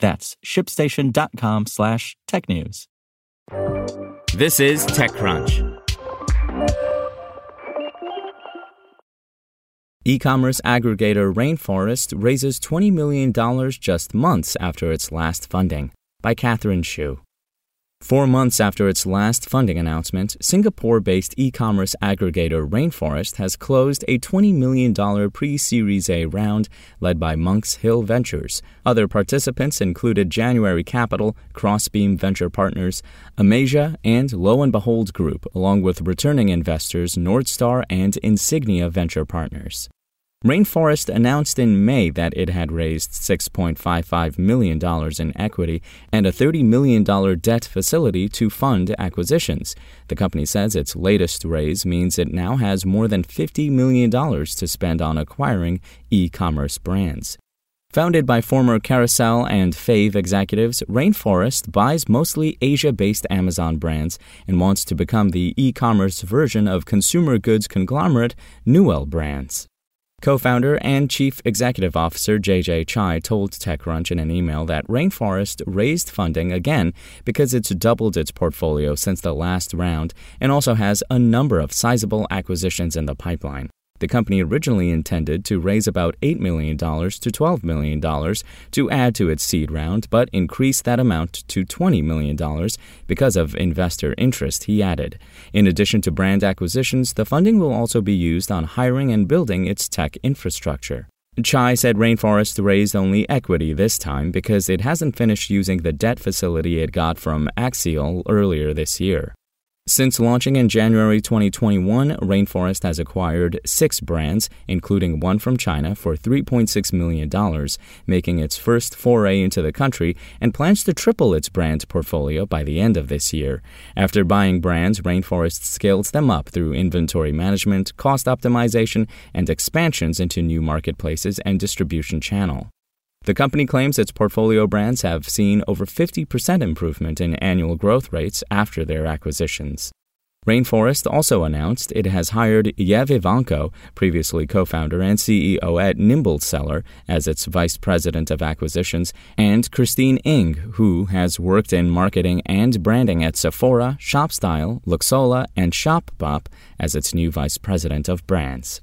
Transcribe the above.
That's ShipStation.com/technews. This is TechCrunch. E-commerce aggregator Rainforest raises $20 million just months after its last funding, by Catherine Shu. 4 months after its last funding announcement, Singapore-based e-commerce aggregator Rainforest has closed a $20 million pre-Series A round led by Monk's Hill Ventures. Other participants included January Capital, Crossbeam Venture Partners, Amasia, and Lo & Behold Group, along with returning investors Nordstar and Insignia Venture Partners. Rainforest announced in May that it had raised $6.55 million in equity and a $30 million debt facility to fund acquisitions. The company says its latest raise means it now has more than $50 million to spend on acquiring e-commerce brands. Founded by former Carousell and Fave executives, Rainforest buys mostly Asia-based Amazon brands and wants to become the e-commerce version of consumer goods conglomerate Newell Brands. Co-founder and Chief Executive Officer J.J. Chai told TechCrunch in an email that Rainforest raised funding again because it's doubled its portfolio since the last round and also has a number of sizable acquisitions in the pipeline. The company originally intended to raise about $8 million to $12 million to add to its seed round, but increased that amount to $20 million because of investor interest, he added. In addition to brand acquisitions, the funding will also be used on hiring and building its tech infrastructure. Chai said Rainforest raised only equity this time because it hasn't finished using the debt facility it got from Axial earlier this year. Since launching in January 2021, Rainforest has acquired 6 brands, including one from China, for $3.6 million, making its first foray into the country, and plans to triple its brand portfolio by the end of this year. After buying brands, Rainforest scales them up through inventory management, cost optimization, and expansions into new marketplaces and distribution channel. The company claims its portfolio brands have seen over 50% improvement in annual growth rates after their acquisitions. Rainforest also announced it has hired Yev Ivanko, previously co-founder and CEO at Nimble Seller, as its vice president of acquisitions, and Christine Ng, who has worked in marketing and branding at Sephora, ShopStyle, Luxola, and Shopbop, as its new vice president of brands.